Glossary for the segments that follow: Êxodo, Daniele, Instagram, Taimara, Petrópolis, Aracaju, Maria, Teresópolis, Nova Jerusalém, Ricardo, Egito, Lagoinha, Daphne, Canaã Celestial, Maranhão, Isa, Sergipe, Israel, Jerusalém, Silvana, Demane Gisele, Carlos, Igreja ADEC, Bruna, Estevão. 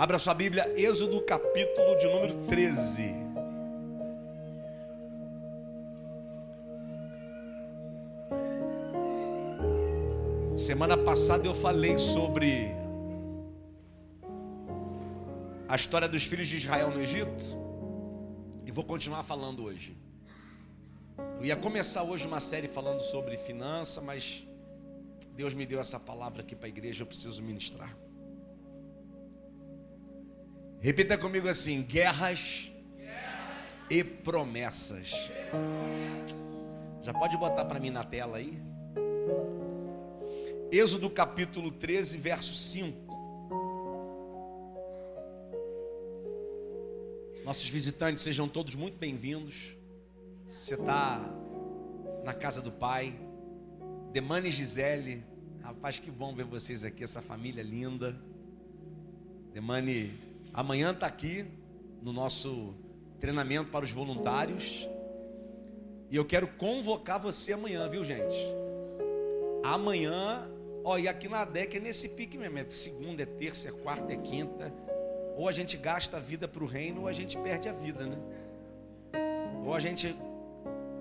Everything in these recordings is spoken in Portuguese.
Abra sua Bíblia, Êxodo capítulo de número 13. Semana passada eu falei sobre a história dos filhos de Israel no Egito e vou continuar falando hoje. Eu ia começar hoje uma série falando sobre finança, mas Deus me deu essa palavra aqui para a igreja, eu preciso ministrar. Repita comigo assim: guerras e promessas. Já pode botar para mim na tela aí? Êxodo capítulo 13, verso 5. Nossos visitantes, sejam todos muito bem-vindos. Você está na casa do Pai. Demane Gisele, rapaz, que bom ver vocês aqui, essa família linda. Demane, amanhã está aqui no nosso treinamento para os voluntários. E eu quero convocar você amanhã, viu, gente? Amanhã, ó, e aqui na ADEC é nesse pique mesmo, é segunda, é terça, é quarta, é quinta. Ou a gente gasta a vida para o reino, ou a gente perde a vida, né? Ou a gente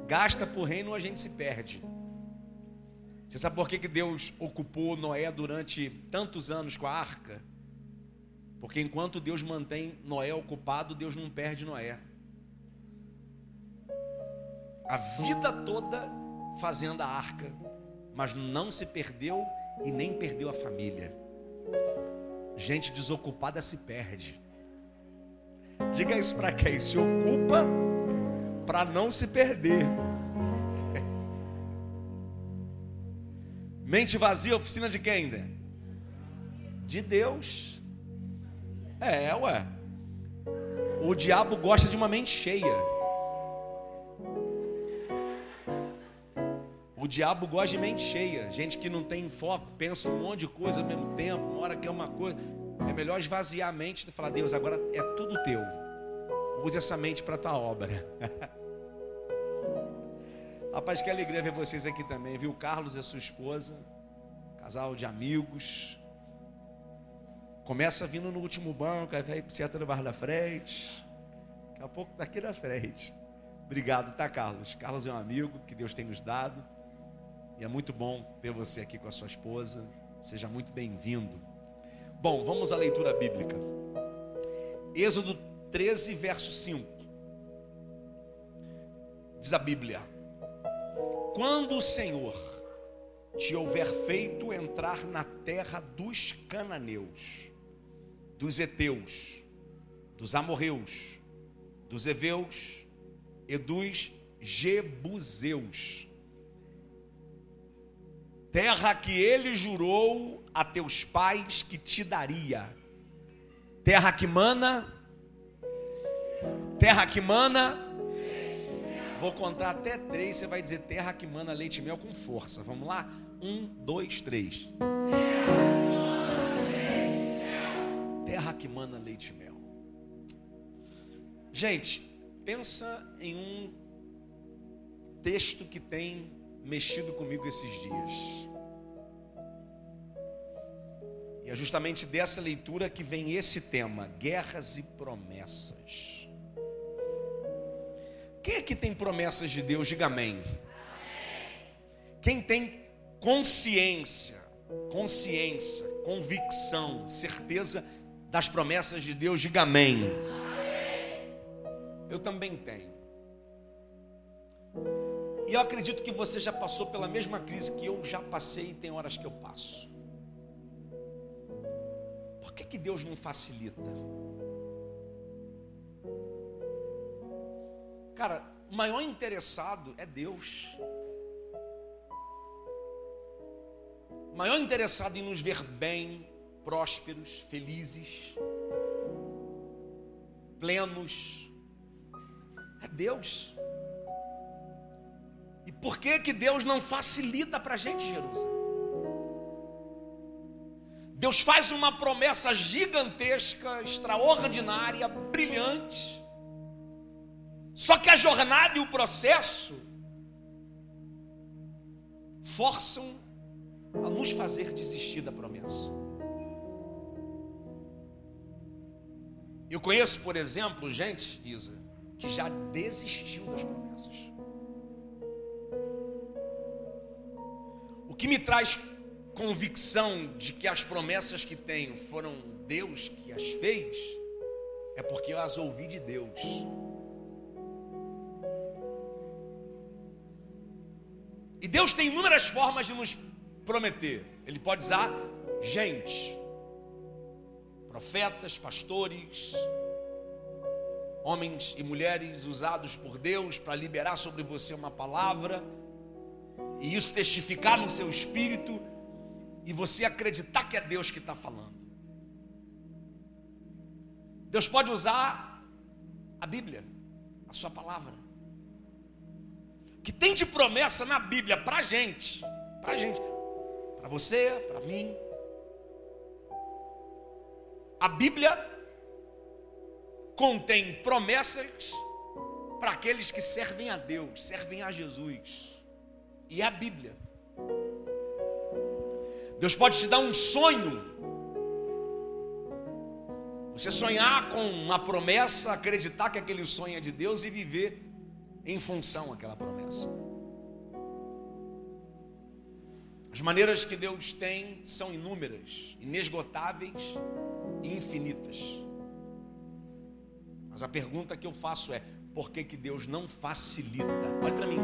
gasta para o reino, ou a gente se perde. Você sabe por que Deus ocupou Noé durante tantos anos com a arca? Porque enquanto Deus mantém Noé ocupado, Deus não perde Noé. A vida toda fazendo a arca, mas não se perdeu e nem perdeu a família. Gente desocupada se perde. Diga isso para quem se ocupa para não se perder. Mente vazia, oficina de quem ainda? De Deus. É, ué. O diabo gosta de uma mente cheia. O diabo gosta de mente cheia. Gente que não tem foco, pensa um monte de coisa ao mesmo tempo, uma hora que é uma coisa. É melhor esvaziar a mente e falar: Deus, agora é tudo teu. Use essa mente para a tua obra. Rapaz, que alegria ver vocês aqui também, viu? O Carlos e a sua esposa, casal de amigos. Começa vindo no último banco, aí senta no bar da frente. Daqui a pouco está aqui na frente. Obrigado, tá, Carlos? Carlos é um amigo que Deus tem nos dado. E é muito bom ter você aqui com a sua esposa. Seja muito bem-vindo. Bom, vamos à leitura bíblica. Êxodo 13, verso 5. Diz a Bíblia: quando o Senhor te houver feito entrar na terra dos cananeus, dos heteus, dos amorreus, dos heveus e dos jebuseus, terra que ele jurou a teus pais que te daria, terra que mana, vou contar até 3, você vai dizer terra que mana leite e mel com força. Vamos lá? 1, 2, 3. Terra que mana leite e mel. Gente, pensa em um texto que tem mexido comigo esses dias. E é justamente dessa leitura que vem esse tema: guerras e promessas. Quem é que tem promessas de Deus? Diga amém. Quem tem consciência, convicção, certeza das promessas de Deus? Diga amém. Eu também tenho. E eu acredito que você já passou pela mesma crise que eu já passei e tem horas que eu passo. Por que Deus não facilita? Cara, o maior interessado é Deus. O maior interessado em nos ver bem, prósperos, felizes, plenos, é Deus. E por que Deus não facilita para a gente, Jerusalém? Deus faz uma promessa gigantesca, extraordinária, brilhante. Só que a jornada e o processo forçam a nos fazer desistir da promessa. Eu conheço, por exemplo, gente, Isa, que já desistiu das promessas. O que me traz convicção de que as promessas que tenho foram Deus que as fez, é porque eu as ouvi de Deus. E Deus tem inúmeras formas de nos prometer. Ele pode usar gente, profetas, pastores, homens e mulheres usados por Deus para liberar sobre você uma palavra e isso testificar no seu espírito e você acreditar que é Deus que está falando. Deus pode usar a Bíblia, a sua palavra. O que tem de promessa na Bíblia para gente, para você, para mim. A Bíblia contém promessas para aqueles que servem a Deus, servem a Jesus. E é a Bíblia. Deus pode te dar um sonho. Você sonhar com uma promessa, acreditar que aquele sonho é de Deus e viver em função daquela promessa. As maneiras que Deus tem são inúmeras, inesgotáveis e infinitas. Mas a pergunta que eu faço é: por que que Deus não facilita? Olha para mim.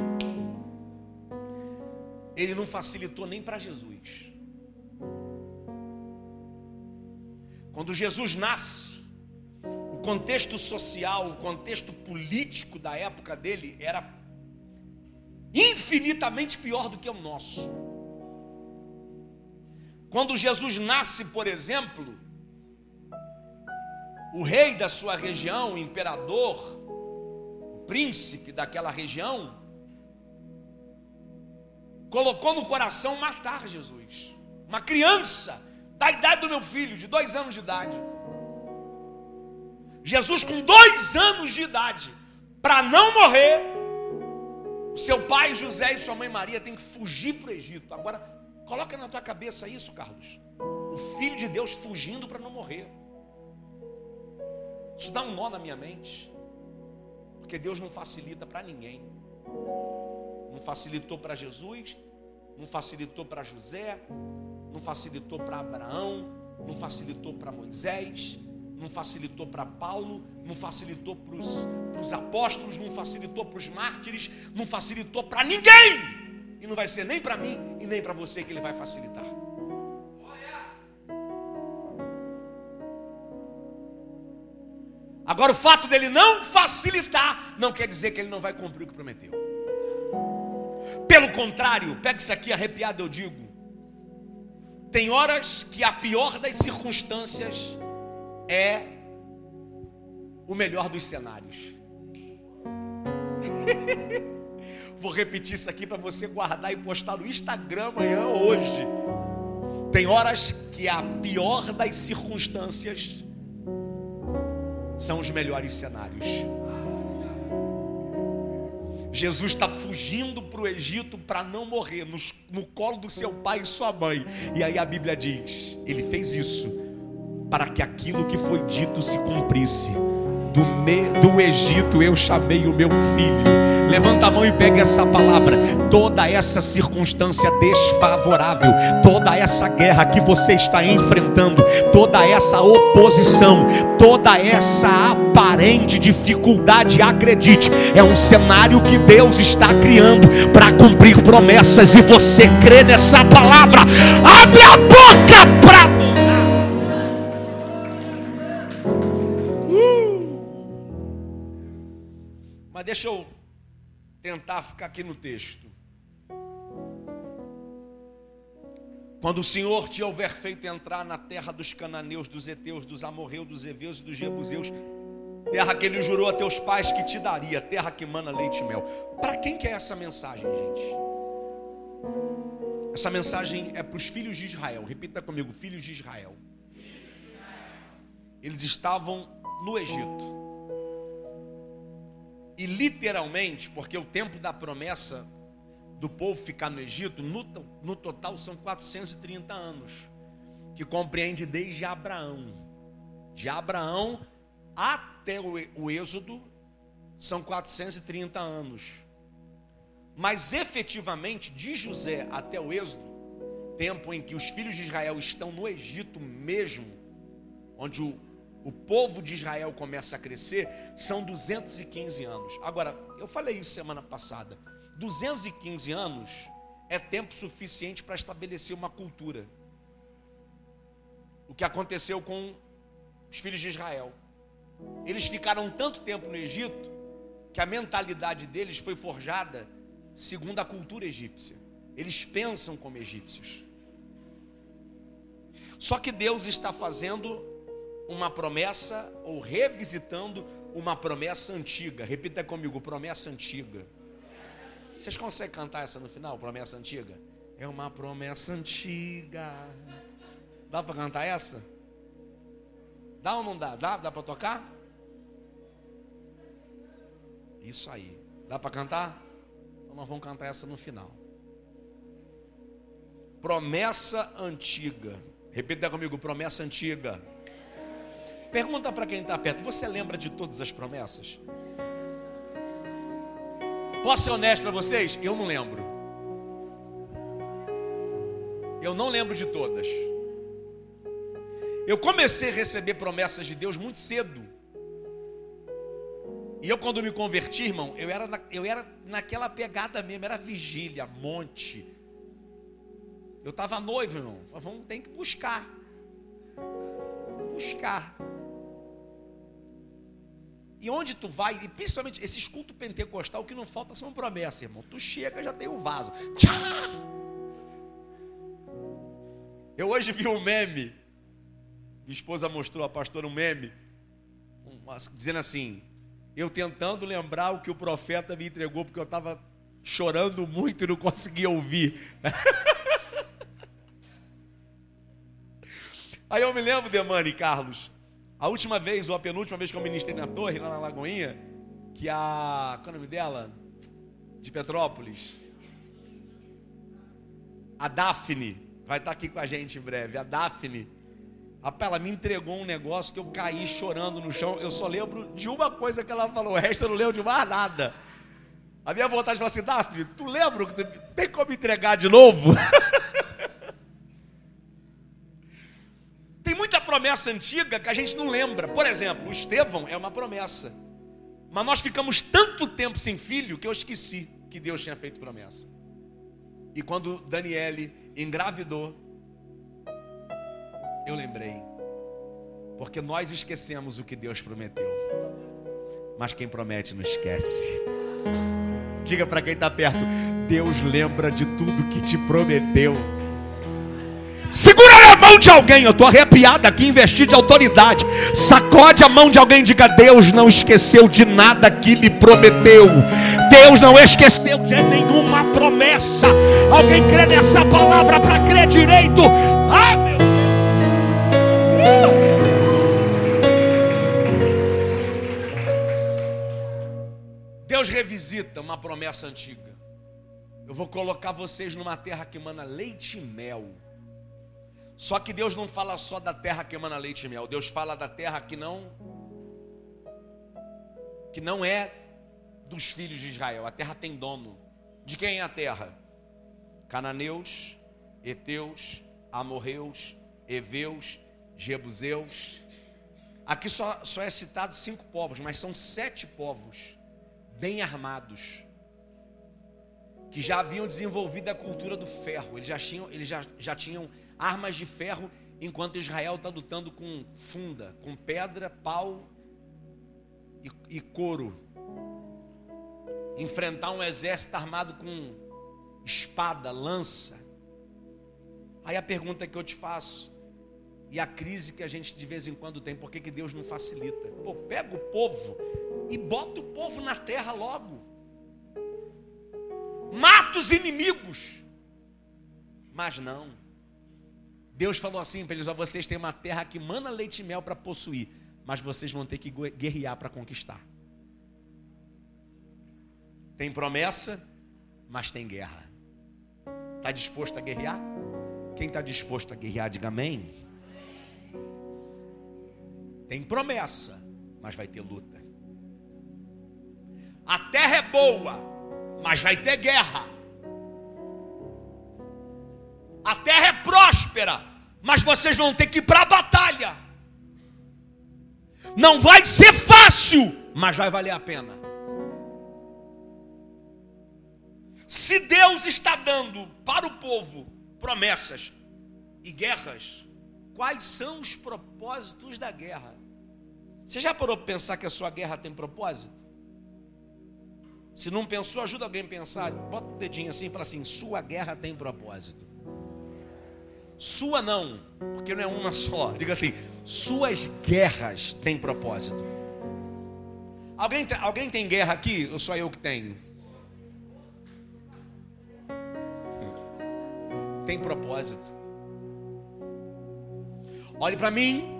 Ele não facilitou nem para Jesus. Quando Jesus nasce, o contexto social, o contexto político da época dele era infinitamente pior do que o nosso. Quando Jesus nasce, por exemplo, o rei da sua região, o imperador, o príncipe daquela região, colocou no coração matar Jesus. Uma criança da idade do meu filho, de 2 anos de idade. Jesus com 2 anos de idade, para não morrer, o seu pai José e sua mãe Maria têm que fugir para o Egito. Agora, coloca na tua cabeça isso, Carlos. O Filho de Deus fugindo para não morrer. Isso dá um nó na minha mente, porque Deus não facilita para ninguém. Não facilitou para Jesus, não facilitou para José, não facilitou para Abraão, não facilitou para Moisés, não facilitou para Paulo, não facilitou para os apóstolos, não facilitou para os mártires, não facilitou para ninguém. E não vai ser nem para mim e nem para você que ele vai facilitar. Agora, o fato dele não facilitar não quer dizer que ele não vai cumprir o que prometeu. Pelo contrário, pega isso aqui arrepiado, eu digo. Tem horas que a pior das circunstâncias é o melhor dos cenários. Vou repetir isso aqui para você guardar e postar no Instagram amanhã ou hoje. Tem horas que a pior das circunstâncias são os melhores cenários. Jesus está fugindo para o Egito para não morrer, no colo do seu pai e sua mãe. E aí a Bíblia diz, ele fez isso para que aquilo que foi dito se cumprisse. Do Egito eu chamei o meu filho. Levanta a mão e pega essa palavra. Toda essa circunstância desfavorável, toda essa guerra que você está enfrentando, toda essa oposição, toda essa aparente dificuldade, acredite, é um cenário que Deus está criando para cumprir promessas. E você crê nessa palavra? Abre a boca para adorar. Mas deixa eu tentar ficar aqui no texto. Quando o Senhor te houver feito entrar na terra dos cananeus, dos heteus, dos amorreus, dos heveus e dos jebuseus, terra que ele jurou a teus pais que te daria, terra que mana leite e mel. Para quem que é essa mensagem, gente? Essa mensagem é para os filhos de Israel. Repita comigo, filhos de Israel. Eles estavam no Egito. E literalmente, porque o tempo da promessa do povo ficar no Egito, no total são 430 anos, que compreende desde Abraão até o Êxodo, são 430 anos. Mas efetivamente, de José até o Êxodo, tempo em que os filhos de Israel estão no Egito mesmo, onde o povo de Israel começa a crescer, são 215 anos. Agora, eu falei isso semana passada, 215 anos é tempo suficiente para estabelecer uma cultura. O que aconteceu com os filhos de Israel? Eles ficaram tanto tempo no Egito que a mentalidade deles foi forjada segundo a cultura egípcia. Eles pensam como egípcios. Só que Deus está fazendo uma promessa, ou revisitando uma promessa antiga. Repita comigo, promessa antiga. Vocês conseguem cantar essa no final? Promessa antiga? É uma promessa antiga. Dá para cantar essa? Dá ou não dá? Dá? Dá para tocar? Isso aí. Dá para cantar? Então nós vamos cantar essa no final. Promessa antiga. Repita comigo, promessa antiga. Pergunta para quem está perto, você lembra de todas as promessas? Posso ser honesto para vocês? Eu não lembro. Eu não lembro de todas. Eu comecei a receber promessas de Deus muito cedo. E eu, quando me converti, irmão, eu era naquela pegada mesmo, era vigília, monte. Eu estava noivo, irmão. Vamos, tem que buscar. Buscar. E onde tu vai, e principalmente esses cultos pentecostal, o que não falta são promessas, irmão. Tu chega, já tem um vaso. Tchá! Eu hoje vi um meme. Minha esposa mostrou a pastora um meme, dizendo assim, eu tentando lembrar o que o profeta me entregou, porque eu estava chorando muito e não conseguia ouvir. Aí eu me lembro, Demane Carlos, a última vez, ou a penúltima vez que eu ministrei na torre, lá na Lagoinha, que a... qual é o nome dela? De Petrópolis. A Daphne, vai estar aqui com a gente em breve, a Daphne. Ela me entregou um negócio que eu caí chorando no chão. Eu só lembro de uma coisa que ela falou. O resto eu não lembro de mais nada. A minha vontade foi assim, Daphne, tu lembra? Tem como entregar de novo? Tem muita promessa antiga que a gente não lembra. Por exemplo, o Estevão é uma promessa. Mas nós ficamos tanto tempo sem filho que eu esqueci que Deus tinha feito promessa. E quando Daniele engravidou, eu lembrei, porque nós esquecemos o que Deus prometeu, mas quem promete não esquece. Diga para quem está perto, Deus lembra de tudo que te prometeu. Segura na mão de alguém, eu estou arrepiado aqui, investir de autoridade. Sacode a mão de alguém e diga, Deus não esqueceu de nada que lhe prometeu. Deus não esqueceu de nenhuma promessa. Alguém crê nessa palavra para crer direito? Ah, meu Deus! Deus revisita uma promessa antiga. Eu vou colocar vocês numa terra que emana leite e mel. Só que Deus não fala só da terra que emana leite e mel. Deus fala da terra que não é dos filhos de Israel. A terra tem dono. De quem é a terra? Cananeus, heteus, amorreus, heveus, jebuseus. Aqui só é citado 5 povos, mas são 7 povos bem armados que já haviam desenvolvido a cultura do ferro. Eles já tinham armas de ferro, enquanto Israel está lutando com funda, com pedra, pau e couro. Enfrentar um exército armado com espada, lança. Aí a pergunta que eu te faço, e a crise que a gente de vez em quando tem, por que Deus não facilita? Pô, pega o povo e bota o povo na terra logo. Mata os inimigos. Mas não. Deus falou assim para eles, ó, vocês têm uma terra que mana leite e mel para possuir, mas vocês vão ter que guerrear para conquistar. Tem promessa, mas tem guerra. Está disposto a guerrear? Quem está disposto a guerrear, diga amém. Tem promessa, mas vai ter luta. A terra é boa, mas vai ter guerra. A terra é próspera, mas vocês vão ter que ir para a batalha. Não vai ser fácil, mas vai valer a pena. Se Deus está dando para o povo promessas e guerras, quais são os propósitos da guerra? Você já parou para pensar que a sua guerra tem propósito? Se não pensou, ajuda alguém a pensar. Bota o dedinho assim e fala assim: sua guerra tem propósito. Sua não, porque não é uma só. Diga assim: suas guerras têm propósito. Alguém tem guerra aqui? Ou só eu que tenho? Tem propósito. Olhe para mim.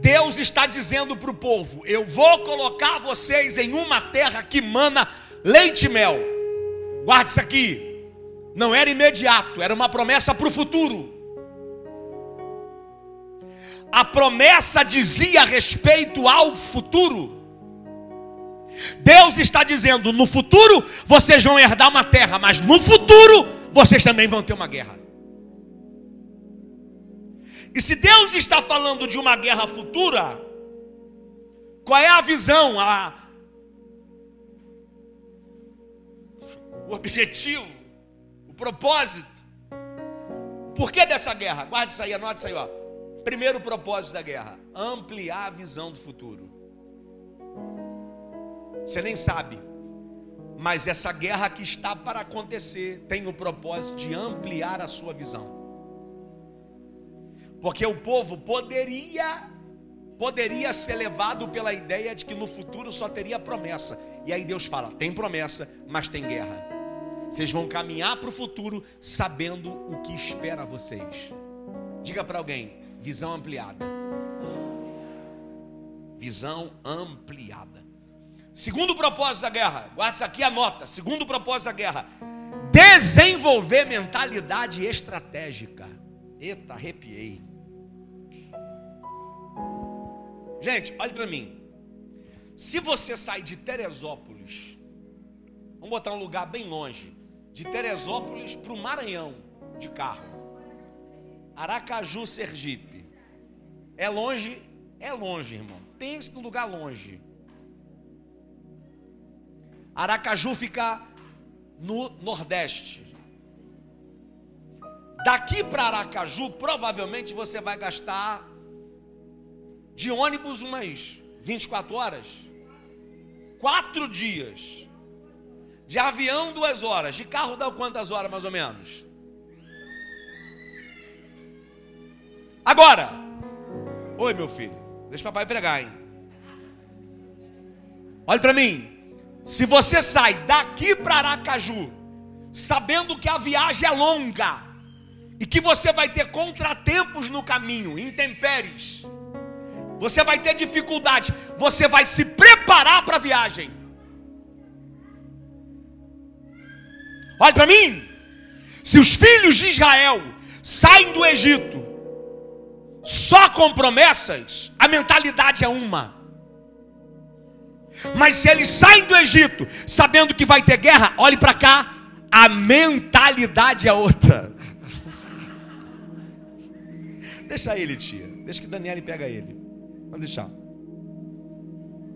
Deus está dizendo para o povo: eu vou colocar vocês em uma terra que mana leite e mel. Guarde isso aqui. Não era imediato, era uma promessa para o futuro. A promessa dizia respeito ao futuro. Deus está dizendo: no futuro vocês vão herdar uma terra, mas no futuro vocês também vão ter uma guerra. E se Deus está falando de uma guerra futura, qual é a visão, o objetivo, propósito? Por que dessa guerra? Guarda isso aí, anota isso aí, ó. Primeiro propósito da guerra: ampliar a visão do futuro. Você nem sabe, mas essa guerra que está para acontecer tem o propósito de ampliar a sua visão. Porque o povo poderia ser levado pela ideia de que no futuro só teria promessa. E aí Deus fala: tem promessa, mas tem guerra. Vocês vão caminhar para o futuro sabendo o que espera vocês. Diga para alguém: visão ampliada. Visão ampliada. Segundo propósito da guerra, guarda isso aqui, anota. Segundo propósito da guerra: desenvolver mentalidade estratégica. Eita, arrepiei. Gente, olhe para mim. Se você sai de Teresópolis, vamos botar um lugar bem longe, de Teresópolis para o Maranhão, de carro. Aracaju, Sergipe. É longe? É longe, irmão. Pense no lugar longe. Aracaju fica no Nordeste. Daqui para Aracaju, provavelmente você vai gastar de ônibus umas 24 horas. 4 dias. De avião, 2 horas. De carro dá quantas horas, mais ou menos? Agora. Oi, meu filho. Deixa o papai pregar, hein? Olha para mim. Se você sai daqui para Aracaju, sabendo que a viagem é longa, e que você vai ter contratempos no caminho, intempéries, você vai ter dificuldade, você vai se preparar para a viagem. Olha para mim, se os filhos de Israel saem do Egito só com promessas, a mentalidade é uma. Mas se eles saem do Egito sabendo que vai ter guerra, olhe para cá, a mentalidade é outra. Deixa ele, tia. Deixa que Daniele pega ele. Vamos deixar.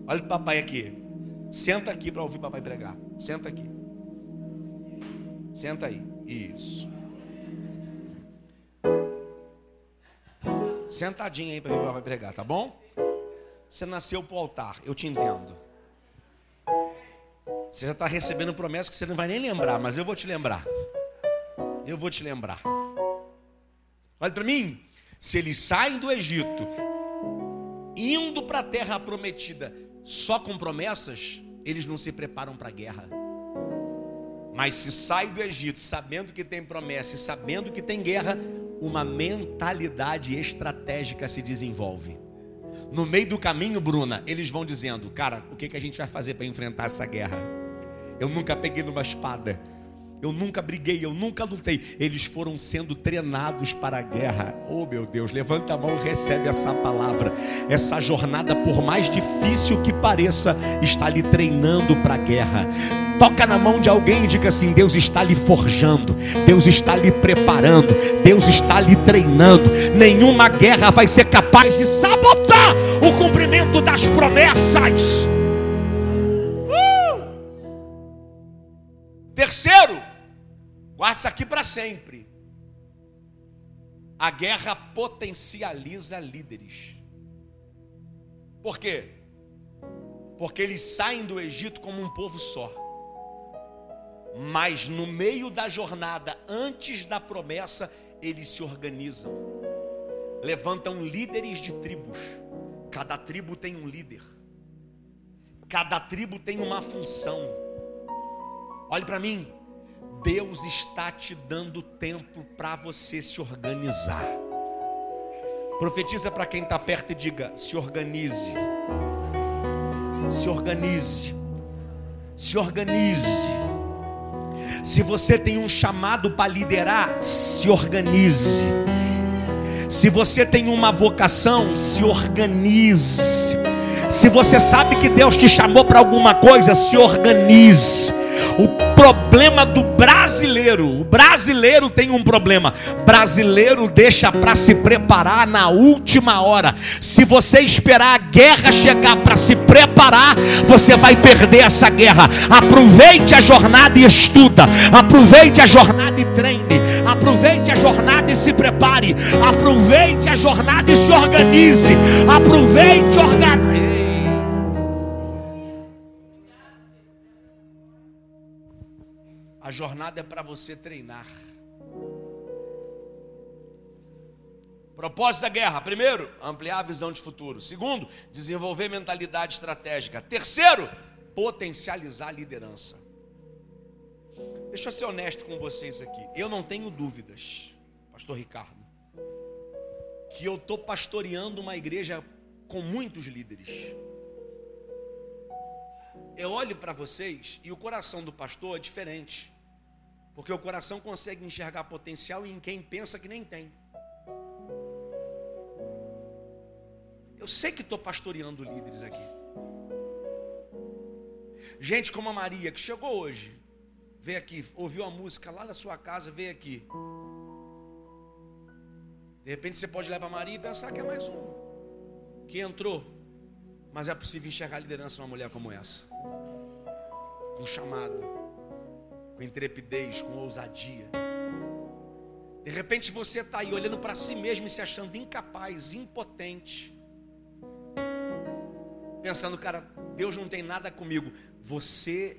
Olha para o papai aqui. Senta aqui para ouvir o papai pregar. Senta aqui. Senta aí, isso. Sentadinha aí para ver o papai pregar, tá bom? Você nasceu pro altar, eu te entendo. Você já está recebendo promessa que você não vai nem lembrar, mas eu vou te lembrar. Eu vou te lembrar. Olha para mim, se eles saem do Egito, indo para a terra prometida, só com promessas, eles não se preparam para a guerra. Mas se sai do Egito sabendo que tem promessa e sabendo que tem guerra, uma mentalidade estratégica se desenvolve. No meio do caminho, Bruna, eles vão dizendo: cara, o que a gente vai fazer para enfrentar essa guerra? Eu nunca peguei numa espada. eu nunca briguei, eu nunca lutei. Eles foram sendo treinados para a guerra. Oh meu Deus, levanta a mão e recebe essa palavra. Essa jornada, por mais difícil que pareça, está lhe treinando para a guerra. Toca na mão de alguém e diga assim: Deus está lhe forjando, Deus está lhe preparando, Deus está lhe treinando. Nenhuma guerra vai ser capaz de sabotar o cumprimento das promessas. Terceiro, guarde isso aqui para sempre. A guerra potencializa líderes. Por quê? Porque eles saem do Egito como um povo só. Mas no meio da jornada, antes da promessa, eles se organizam. Levantam líderes de tribos. Cada tribo tem um líder. Cada tribo tem uma função. Olhe para mim, Deus está te dando tempo para você se organizar. Profetiza para quem está perto e diga: se organize, se organize, se organize. Se você tem um chamado para liderar, se organize. Se você tem uma vocação, se organize. Se você sabe que Deus te chamou para alguma coisa, se organize. O problema do brasileiro, o brasileiro tem um problema. Brasileiro deixa para se preparar na última hora. Se você esperar a guerra chegar para se preparar, você vai perder essa guerra. Aproveite a jornada e estuda. Aproveite a jornada e treine. Aproveite a jornada e se prepare. Aproveite a jornada e se organize. Aproveite, organize. A jornada é para você treinar. Propósito da guerra: primeiro, ampliar a visão de futuro. Segundo, desenvolver mentalidade estratégica. Terceiro, potencializar a liderança. Deixa eu ser honesto com vocês aqui. Eu não tenho dúvidas, pastor Ricardo, que eu estou pastoreando uma igreja com muitos líderes. Eu olho para vocês e o coração do pastor é diferente. Porque o coração consegue enxergar potencial em quem pensa que nem tem. Eu sei que estou pastoreando líderes aqui. Gente como a Maria, que chegou hoje, veio aqui, ouviu a música lá da sua casa, veio aqui. De repente você pode olhar para a Maria e pensar que é mais uma que entrou. Mas é possível enxergar a liderança de uma mulher como essa, com chamado, com intrepidez, com ousadia. De repente você está aí olhando para si mesmo e se achando incapaz, impotente, pensando: cara, Deus não tem nada comigo. Você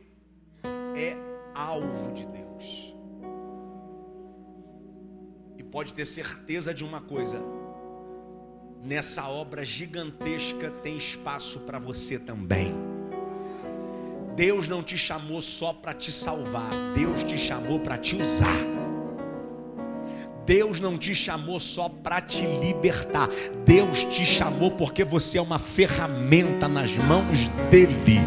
é alvo de Deus. E pode ter certeza de uma coisa: nessa obra gigantesca tem espaço para você também. Deus não te chamou só para te salvar, Deus te chamou para te usar. Deus não te chamou só para te libertar, Deus te chamou porque você é uma ferramenta nas mãos dele.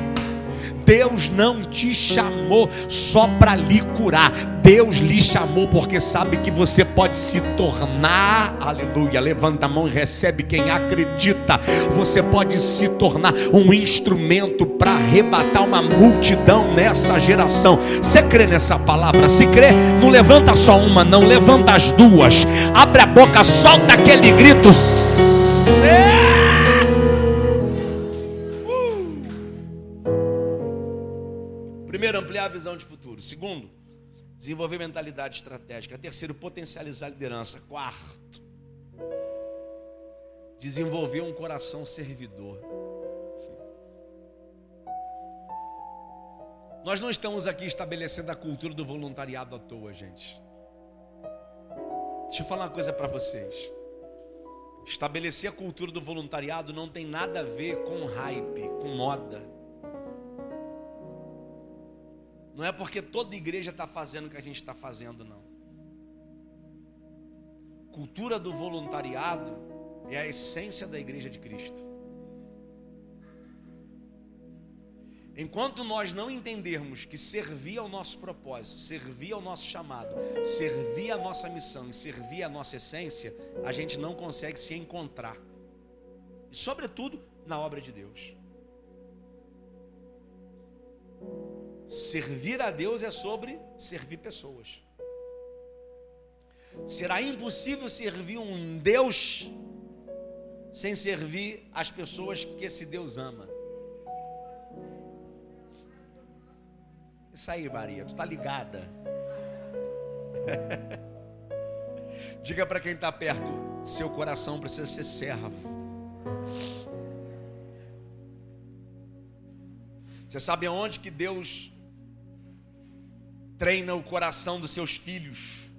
Deus não te chamou só para lhe curar. Deus lhe chamou porque sabe que você pode se tornar, aleluia, levanta a mão e recebe quem acredita. Você pode se tornar um instrumento para arrebatar uma multidão nessa geração. Você crê nessa palavra? Se crê, não levanta só uma, não, levanta as duas. Abre a boca, solta aquele grito. Primeiro, ampliar a visão de futuro. Segundo, desenvolver mentalidade estratégica. Terceiro, potencializar a liderança. Quarto, desenvolver um coração servidor. Nós não estamos aqui estabelecendo a cultura do voluntariado à toa, gente. Deixa eu falar uma coisa para vocês. Estabelecer a cultura do voluntariado não tem nada a ver com hype, com moda. Não é porque toda igreja está fazendo o que a gente está fazendo, não. Cultura do voluntariado é a essência da igreja de Cristo. Enquanto nós não entendermos que servir ao nosso propósito, servir ao nosso chamado, servir à nossa missão e servir à nossa essência, a gente não consegue se encontrar. E sobretudo na obra de Deus. Servir a Deus é sobre servir pessoas. Será impossível servir um Deus sem servir as pessoas que esse Deus ama. Isso aí, Maria, tu tá ligada. Diga para quem está perto, seu coração precisa ser servo. Você sabe aonde que Deus treina o coração dos seus filhos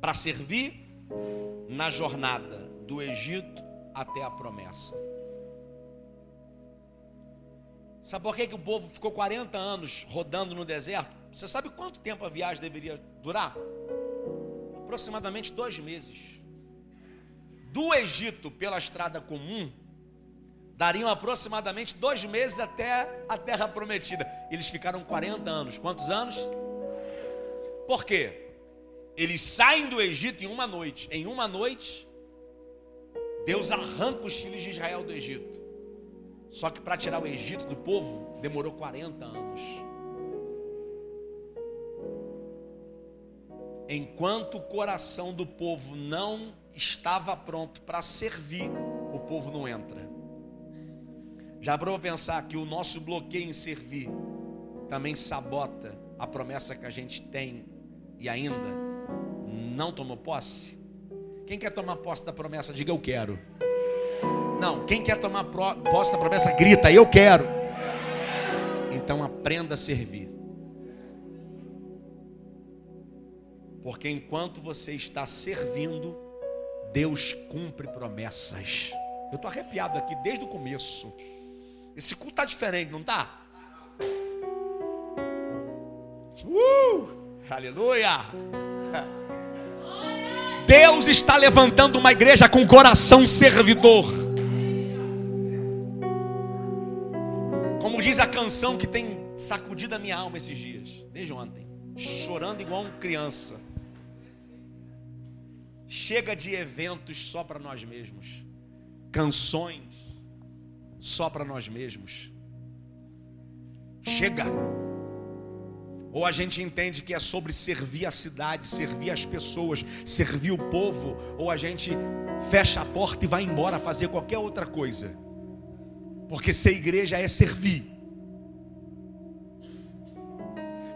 para servir? Na jornada do Egito até a promessa. Sabe por que o povo ficou 40 anos rodando no deserto? Você sabe quanto tempo a viagem deveria durar? Aproximadamente 2 meses. Do Egito pela estrada comum, dariam aproximadamente 2 meses até a terra prometida. Eles ficaram 40 anos. Quantos anos? Por quê? Eles saem do Egito em uma noite. Em uma noite, Deus arranca os filhos de Israel do Egito. Só que para tirar o Egito do povo, demorou 40 anos. Enquanto o coração do povo não estava pronto para servir, o povo não entra. Já parou para pensar que o nosso bloqueio em servir também sabota a promessa que a gente tem e ainda não tomou posse? Quem quer tomar posse da promessa, diga eu quero. Não, quem quer tomar posse da promessa, grita, eu quero. Então aprenda a servir. Porque enquanto você está servindo, Deus cumpre promessas. Eu estou arrepiado aqui desde o começo. Esse culto está diferente, não está? Aleluia! Deus está levantando uma igreja com coração servidor. Como diz a canção que tem sacudido a minha alma esses dias, desde ontem, chorando igual uma criança. Chega de eventos só para nós mesmos, canções só para nós mesmos. Chega. Ou a gente entende que é sobre servir a cidade, servir as pessoas, servir o povo, ou a gente fecha a porta e vai embora fazer qualquer outra coisa. Porque ser igreja é servir.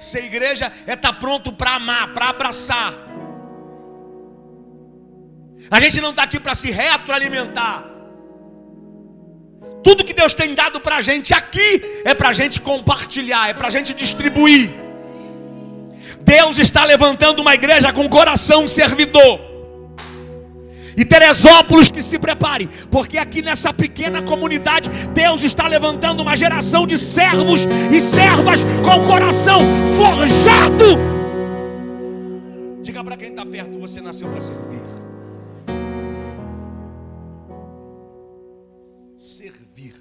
Ser igreja é estar pronto para amar, para abraçar. A gente não está aqui para se retroalimentar. Tudo que Deus tem dado para a gente aqui é para a gente compartilhar, é para a gente distribuir. Deus está levantando uma igreja com coração servidor. E Teresópolis, que se prepare, porque aqui nessa pequena comunidade Deus está levantando uma geração de servos e servas com coração forjado. Diga para quem está perto, você nasceu para servir. Servir.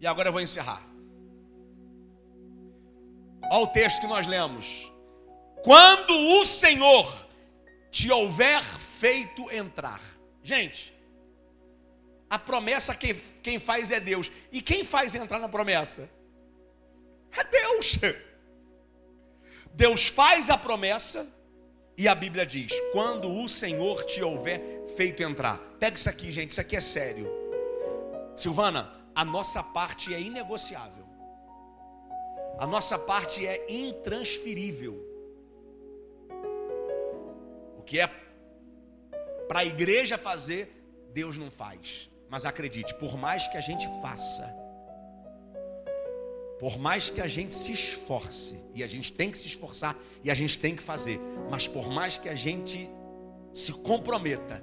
E agora eu vou encerrar. Olha o texto que nós lemos. Quando o Senhor te houver feito entrar. Gente, a promessa quem faz é Deus. E quem faz entrar na promessa? É Deus. Deus faz a promessa e a Bíblia diz, quando o Senhor te houver feito entrar. Pega isso aqui, gente, isso aqui é sério. Silvana, a nossa parte é inegociável. A nossa parte é intransferível. O que é para a igreja fazer, Deus não faz. Mas acredite, por mais que a gente faça, por mais que a gente se esforce, e a gente tem que se esforçar, e a gente tem que fazer, mas por mais que a gente se comprometa,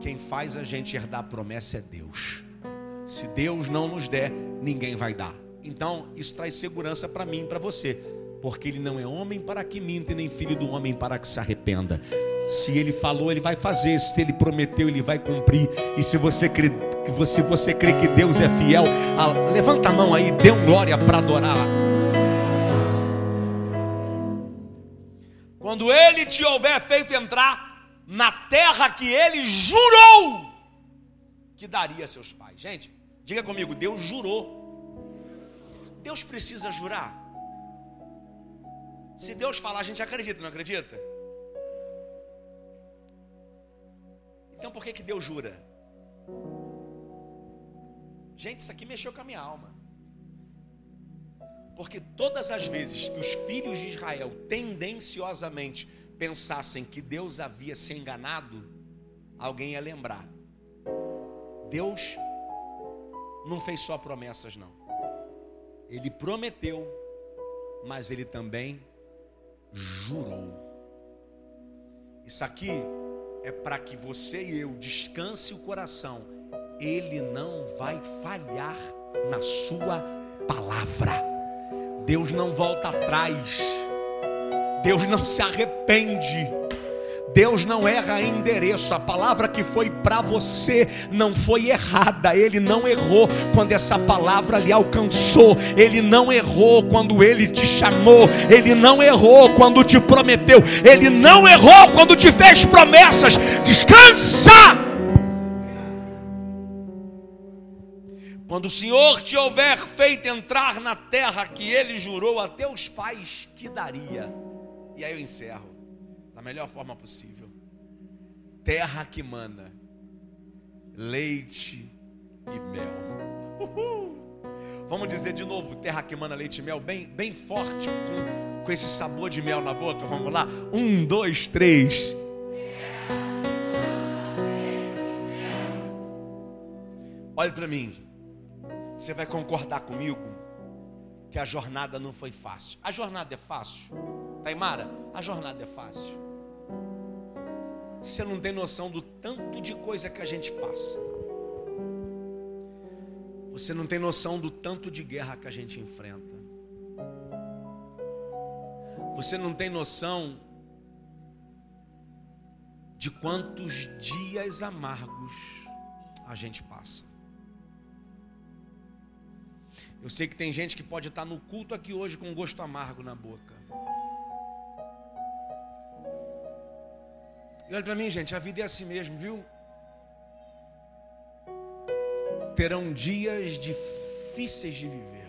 quem faz a gente herdar a promessa é Deus. Se Deus não nos der, ninguém vai dar. Então, isso traz segurança para mim e para você, porque ele não é homem para que minta, e nem filho do homem para que se arrependa. Se ele falou, ele vai fazer. Se ele prometeu, ele vai cumprir. E se você que se você crê que Deus é fiel, levanta a mão aí, dê um glória para adorar. Quando Ele te houver feito entrar na terra que Ele jurou que daria a seus pais. Gente, diga comigo, Deus jurou. Deus precisa jurar. Se Deus falar, a gente acredita, não acredita? Então por que que Deus jura? Gente, isso aqui mexeu com a minha alma. Porque todas as vezes que os filhos de Israel tendenciosamente pensassem que Deus havia se enganado, alguém ia lembrar. Deus não fez só promessas, não. Ele prometeu, mas Ele também jurou. Isso aqui é para que você e eu descanse o coração. Ele não vai falhar na sua palavra. Deus não volta atrás. Deus não se arrepende. Deus não erra endereço. A palavra que foi para você não foi errada. Ele não errou quando essa palavra lhe alcançou. Ele não errou quando Ele te chamou. Ele não errou quando te prometeu. Ele não errou quando te fez promessas. Descansa! Quando o Senhor te houver feito entrar na terra que Ele jurou a teus pais que daria. E aí eu encerro da melhor forma possível. Terra que mana leite e mel. Vamos dizer de novo, terra que mana leite e mel, bem forte, com esse sabor de mel na boca. Vamos lá, 1, 2, 3. Olha para mim, você vai concordar comigo que a jornada não foi fácil. A jornada é fácil, Taimara? A jornada é fácil. Você não tem noção do tanto de coisa que a gente passa. Você não tem noção do tanto de guerra que a gente enfrenta. Você não tem noção de quantos dias amargos a gente passa. Eu sei que tem gente que pode estar no culto aqui hoje com um gosto amargo na boca. E olha para mim, gente, a vida é assim mesmo, viu? Terão dias difíceis de viver.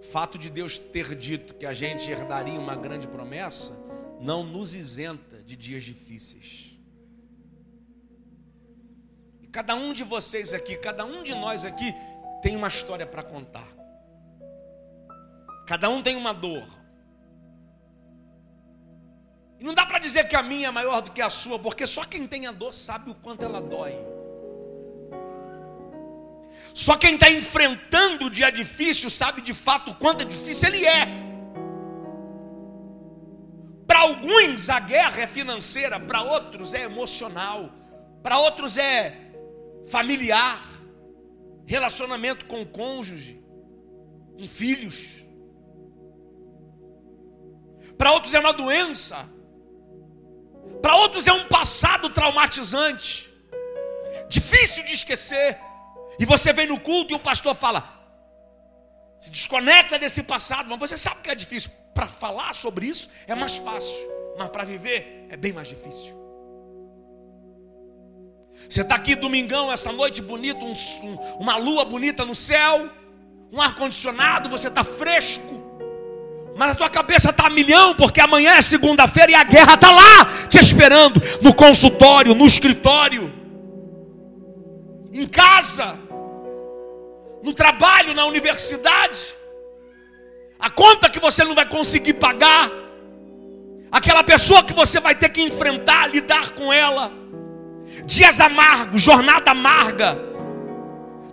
O fato de Deus ter dito que a gente herdaria uma grande promessa não nos isenta de dias difíceis. Cada um de vocês aqui, cada um de nós aqui tem uma história para contar. Cada um tem uma dor. E não dá para dizer que a minha é maior do que a sua, porque só quem tem a dor sabe o quanto ela dói. Só quem está enfrentando o dia difícil sabe de fato o quanto é difícil ele é. Para alguns a guerra é financeira, para outros é emocional, para outros é familiar, relacionamento com o cônjuge, com filhos. Para outros é uma doença. Para outros é um passado traumatizante, difícil de esquecer. E você vem no culto e o pastor fala, se desconecta desse passado, mas você sabe que é difícil. Para falar sobre isso é mais fácil, mas para viver é bem mais difícil. Você está aqui domingão, essa noite bonita, uma lua bonita no céu, um ar-condicionado, você está fresco, mas a tua cabeça está a milhão, porque amanhã é segunda-feira e a guerra está lá, te esperando, no consultório, no escritório, em casa, no trabalho, na universidade, a conta que você não vai conseguir pagar, aquela pessoa que você vai ter que enfrentar, lidar com ela, dias amargos, jornada amarga,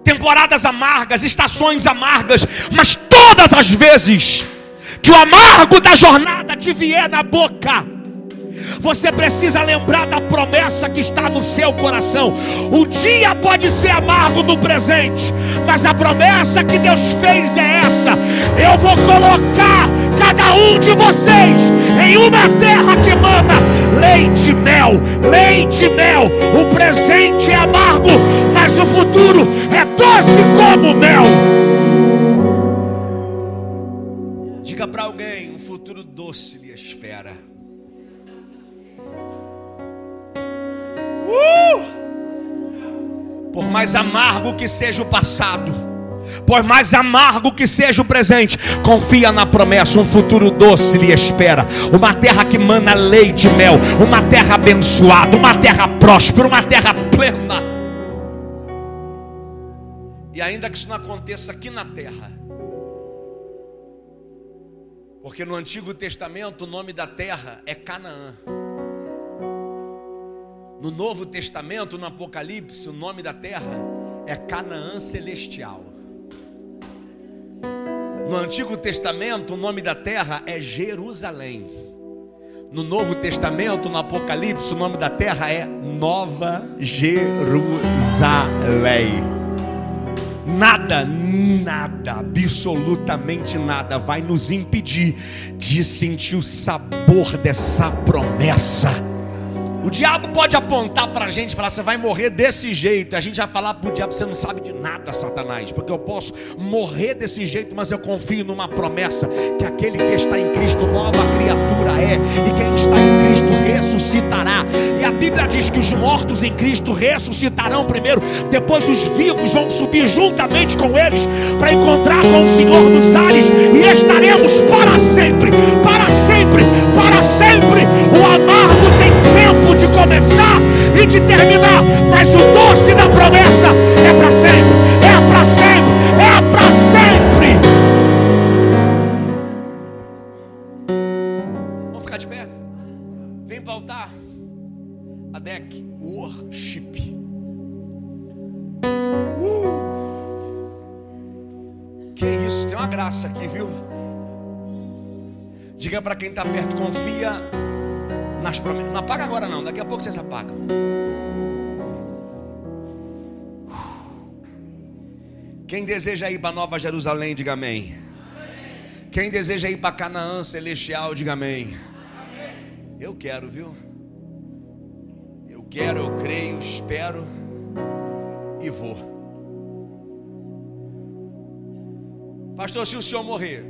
temporadas amargas, estações amargas, mas todas as vezes que o amargo da jornada te vier na boca, você precisa lembrar da promessa que está no seu coração. O dia pode ser amargo no presente, mas a promessa que Deus fez é essa: eu vou colocar cada um de vocês em uma terra que mana leite e mel, leite e mel. O presente é amargo, mas o futuro é doce como mel. Diga para alguém: um futuro doce lhe espera. Por mais amargo que seja o passado, por mais amargo que seja o presente, confia na promessa, um futuro doce lhe espera. Uma terra que mana leite e mel, uma terra abençoada, uma terra próspera, uma terra plena. E ainda que isso não aconteça aqui na terra, porque no Antigo Testamento o nome da terra é Canaã. No Novo Testamento, no Apocalipse, o nome da terra é Canaã Celestial. No Antigo Testamento, o nome da terra é Jerusalém. No Novo Testamento, no Apocalipse, o nome da terra é Nova Jerusalém. Nada, nada, absolutamente nada vai nos impedir de sentir o sabor dessa promessa. O diabo pode apontar para a gente e falar: você vai morrer desse jeito. A gente vai falar para o diabo: você não sabe de nada, Satanás. Porque eu posso morrer desse jeito, mas eu confio numa promessa, que aquele que está em Cristo nova criatura é, e quem está em Cristo ressuscitará. E a Bíblia diz que os mortos em Cristo ressuscitarão primeiro, depois os vivos vão subir juntamente com eles para encontrar com o Senhor nos ares, e estaremos para sempre, para sempre, para sempre. O amargo tem tempo de começar e de terminar, mas o doce da promessa é para sempre, é para sempre, é para sempre. Vamos ficar de pé? Vem para o altar ADEC Worship. Que isso, tem uma graça aqui, viu? Diga para quem está perto: confia nas promessas. Não apaga agora não, daqui a pouco vocês apagam. Quem deseja ir para Nova Jerusalém, diga amém. Amém. Quem deseja ir para Canaã Celestial, diga amém. Amém. Eu quero, viu? Eu quero, eu creio, espero e vou. Pastor, se o senhor morrer,